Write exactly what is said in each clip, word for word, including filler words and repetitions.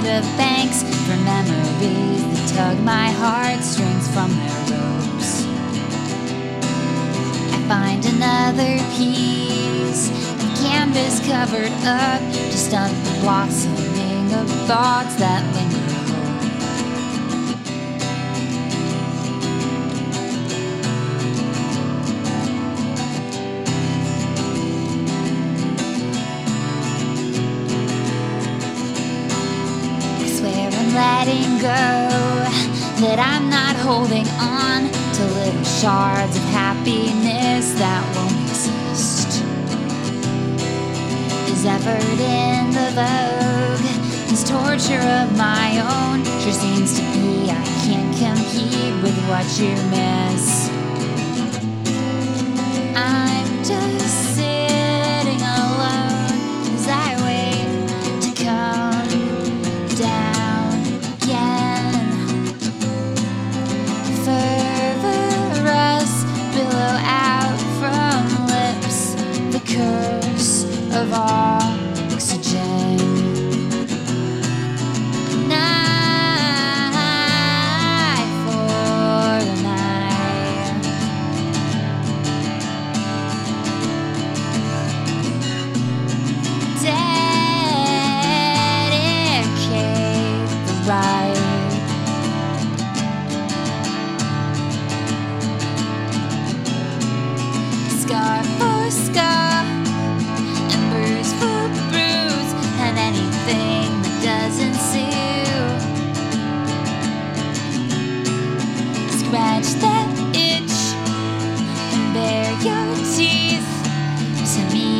night of thanks for memories that tug my heartstrings from their ropes. I find another piece of canvas covered up to stunt the blossoming of thoughts that linger. Letting go, that I'm not holding on to little shards of happiness that won't exist. Is effort in the vogue, is torture of my own, sure seems to be I can't compete with what you miss. I'm just sitting alone as I wait to come down. Curse of oxygen. Night for the night. Dedicate the ride. Scar for scar. Scratch that itch and bare your teeth to me.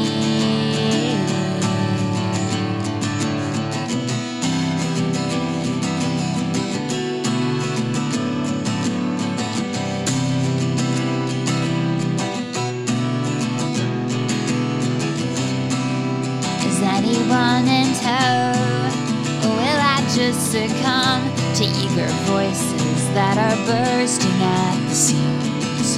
Is anyone in tow, or will I just succumb to eager voices that are bursting at the seams?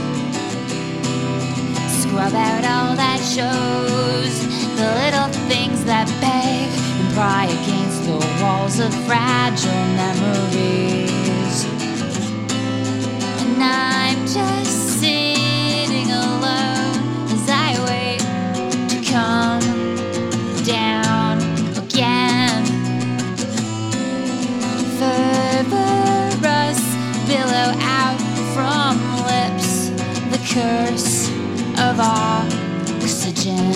Scrub out all that shows, the little things that beg and pry against the walls of fragile memories. And I'm just sitting alone as I wait to come down again. Fervorous billow out from lips, the curse of oxygen.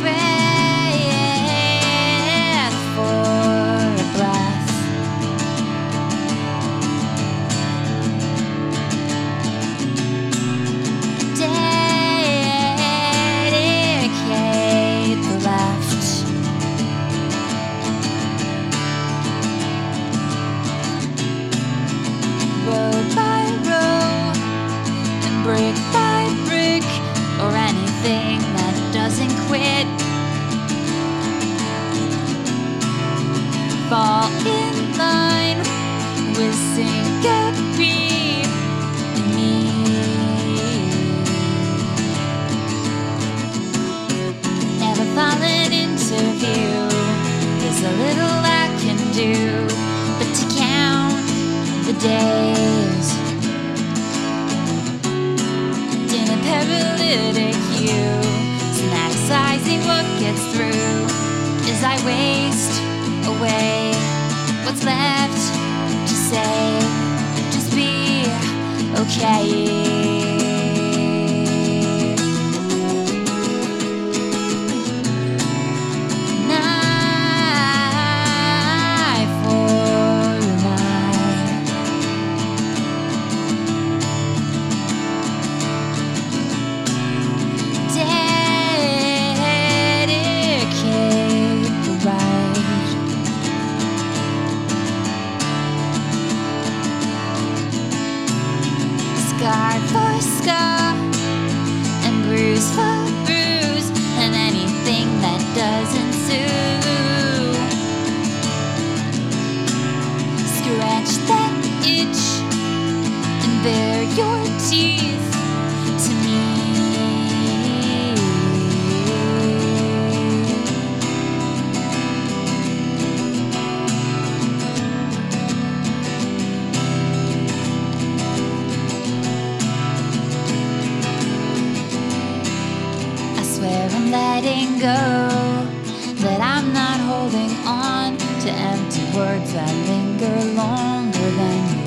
Breath for a breath. Dedicate the left. Road by road, and brick by brick, or anything that doesn't quit. Fall in line with syncope in me. Never fallen into view, there's a little I can do, but to count the days in a paralytic hue, synapsizing what gets through as I waste away. What's left to say? Just be okay. Scar for letting go, that I'm not holding on to empty words that linger longer than you.